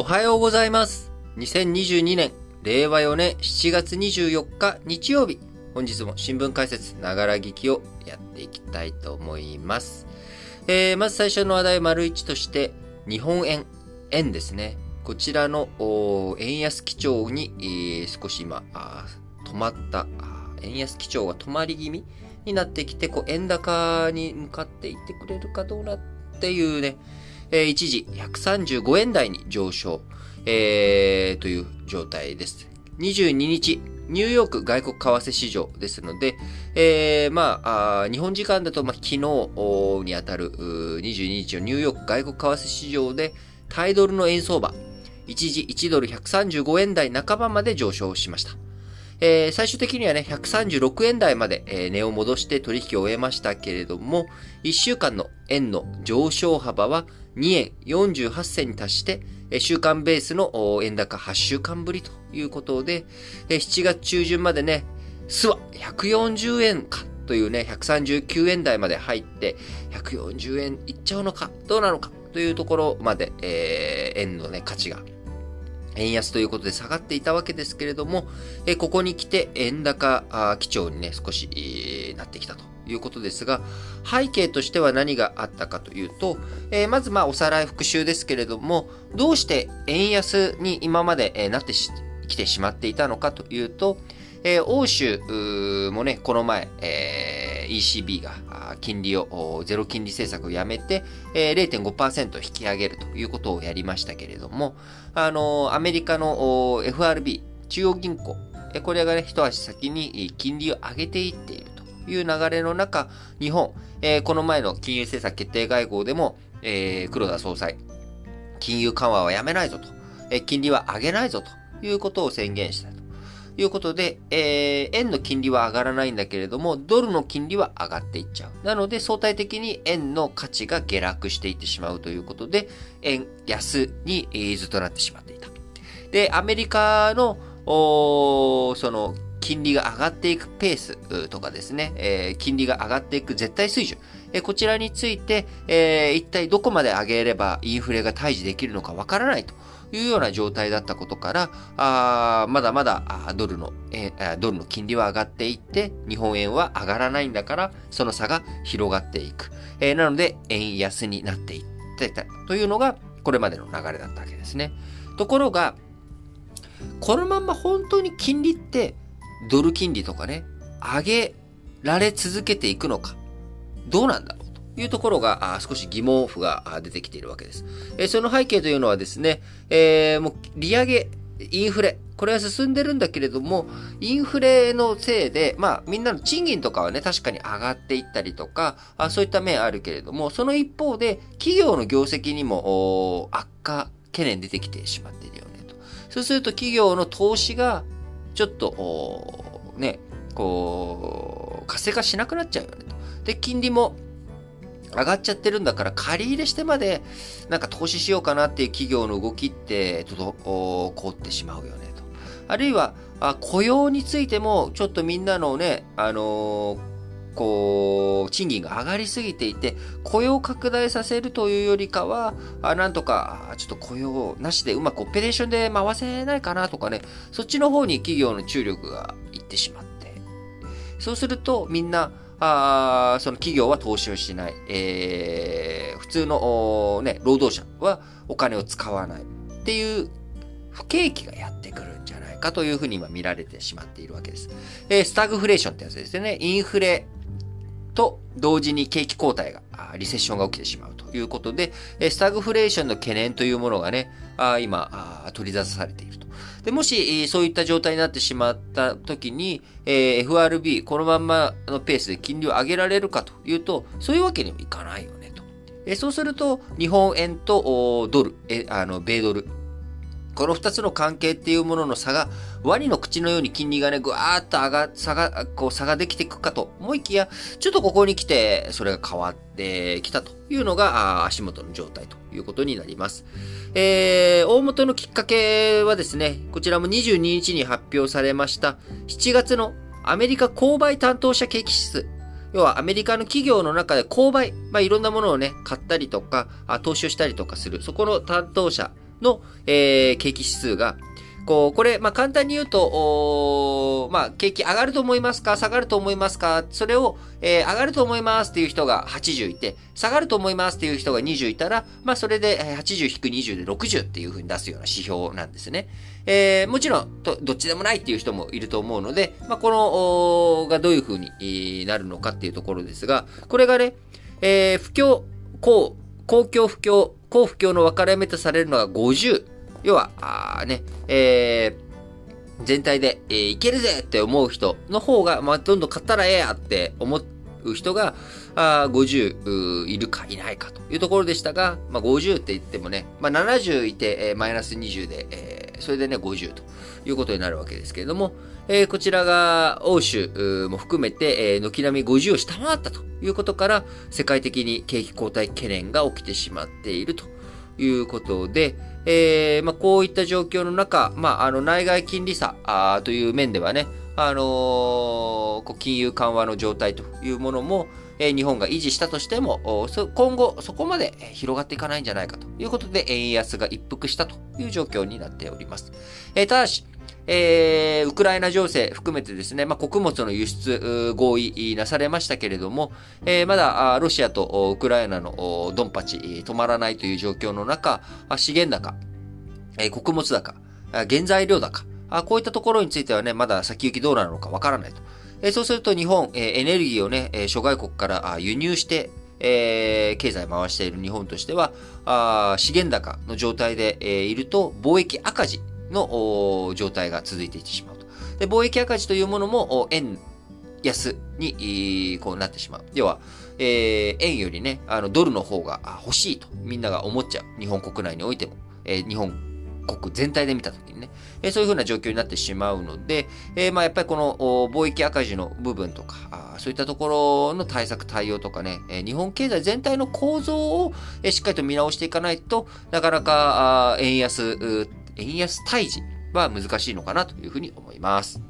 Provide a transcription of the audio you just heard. おはようございます。2022年、令和4年7月24日日曜日、本日も新聞解説ながら聞きをやっていきたいと思います。まず最初の話題、丸1として、日本円ですね。こちらの円安基調に、少し今、止まった、円安基調が止まり気味になってきて、円高に向かっていってくれるかどうなっていうね、一時135円台に上昇、という状態です。22日、ニューヨーク外国為替市場ですので、日本時間だと、昨日にあたる22日のニューヨーク外国為替市場で、タイドルの円相場、一時1ドル135円台半ばまで上昇しました。最終的にはね、136円台まで、値を戻して取引を終えましたけれども、1週間の円の上昇幅は2円48銭に達して、週間ベースの円高8週間ぶりということで、7月中旬までね、140円かというね、139円台まで入って、140円いっちゃうのか、どうなのかというところまで、円のね、価値が。円安ということで下がっていたわけですけれども、ここに来て円高基調にね、少しなってきたということですが、背景としては何があったかというと、まずおさらい復習ですけれども、どうして円安に今までなってきてしまっていたのかというと、欧州もね、この前、ECB が金利を、ゼロ金利政策をやめて、0.5% 引き上げるということをやりましたけれども、アメリカの FRB、中央銀行、これがね、一足先に金利を上げていっているという流れの中、日本、この前の金融政策決定会合でも、黒田総裁、金融緩和はやめないぞと、金利は上げないぞということを宣言した。ということで、円の金利は上がらないんだけれども、ドルの金利は上がっていっちゃう。なので、相対的に円の価値が下落していってしまうということで、円安にずっとなってしまっていた。で、アメリカの、金利が上がっていくペースとかですね、金利が上がっていく絶対水準、こちらについて、一体どこまで上げればインフレが対峙できるのかわからないというような状態だったことから、まだまだドルの金利は上がっていって、日本円は上がらないんだから、その差が広がっていく。なので、円安になっていってたというのが、これまでの流れだったわけですね。ところが、このまんま本当に金利って、ドル金利とかね、上げられ続けていくのか、どうなんだろうというところが、少し疑問符が出てきているわけです。その背景というのはですね、もう利上げ、インフレ、これは進んでるんだけれども、インフレのせいで、みんなの賃金とかはね、確かに上がっていったりとか、そういった面あるけれども、その一方で、企業の業績にも悪化懸念出てきてしまっているよねと。そうすると企業の投資が、ちょっと、活性化しなくなっちゃうよねと。で、金利も上がっちゃってるんだから、借り入れしてまで、投資しようかなっていう企業の動きって、凍ってしまうよねと。あるいは、雇用についても、ちょっとみんなのね、賃金が上がりすぎていて、雇用を拡大させるというよりかは、なんとか、ちょっと雇用なしでうまくオペレーションで回せないかなとかね、そっちの方に企業の注力がいってしまって。そうすると、みんな、その企業は投資をしない。普通の、労働者はお金を使わない。っていう、不景気がやってくるんじゃないかというふうに今見られてしまっているわけです。スタグフレーションってやつですね。インフレ。と同時に景気後退が、リセッションが起きてしまうということで、スタグフレーションの懸念というものがね、今、取り沙汰されていると。で、もし、そういった状態になってしまった時に、FRB、このまんまのペースで金利を上げられるかというと、そういうわけにもいかないよねと。そうすると、日本円とドル、米ドル。この2つの関係っていうものの差が、ワニの口のように金利がね、ぐわーっと差ができていくかと思いきや、ちょっとここに来て、それが変わってきたというのが、足元の状態ということになります。大元のきっかけはですね、こちらも22日に発表されました、7月のアメリカ購買担当者景気指数。要はアメリカの企業の中で購買、いろんなものをね、買ったりとか、投資をしたりとかする、そこの担当者、の、景気指数が、これ、まあ、簡単に言うと、まあ、景気上がると思いますか下がると思いますかそれを、上がると思いますっていう人が80いて、下がると思いますっていう人が20いたら、まあ、それで80-20で60っていう風に出すような指標なんですね。もちろんどっちでもないっていう人もいると思うので、まあ、この、がどういう風になるのかっていうところですが、これがね、不況、公共不況、公不況の分かれ目とされるのが50。要は、全体で、いけるぜって思う人の方が、まあ、どんどん買ったらええやって思う人が、50いるかいないかというところでしたが、まあ、50って言ってもね、まあ、70いて、マイナス20で、それでね、50ということになるわけですけれども、こちらが欧州も含めて、軒並み50を下回ったということから、世界的に景気後退懸念が起きてしまっているということで、まあ、こういった状況の中、まあ、内外金利差という面ではね、金融緩和の状態というものも、日本が維持したとしても、今後そこまで広がっていかないんじゃないかということで、円安が一服したという状況になっております。ただし、ウクライナ情勢含めてですね、まあ、穀物の輸出合意なされましたけれども、まだロシアとウクライナのドンパチ止まらないという状況の中、資源高、穀物高、原材料高、こういったところについてはね、まだ先行きどうなのかわからないと。そうすると日本、エネルギーをね、諸外国から輸入して、経済回している日本としては、資源高の状態でいると貿易赤字の状態が続いていってしまうと。で、貿易赤字というものも円安にこうなってしまう。要は、円よりね、ドルの方が欲しいとみんなが思っちゃう。日本国内においても、日本国全体で見たときにね、そういうふうな状況になってしまうので、まあやっぱりこの貿易赤字の部分とか、そういったところの対策対応とかね、日本経済全体の構造をしっかりと見直していかないとなかなか円安退治は難しいのかなというふうに思います。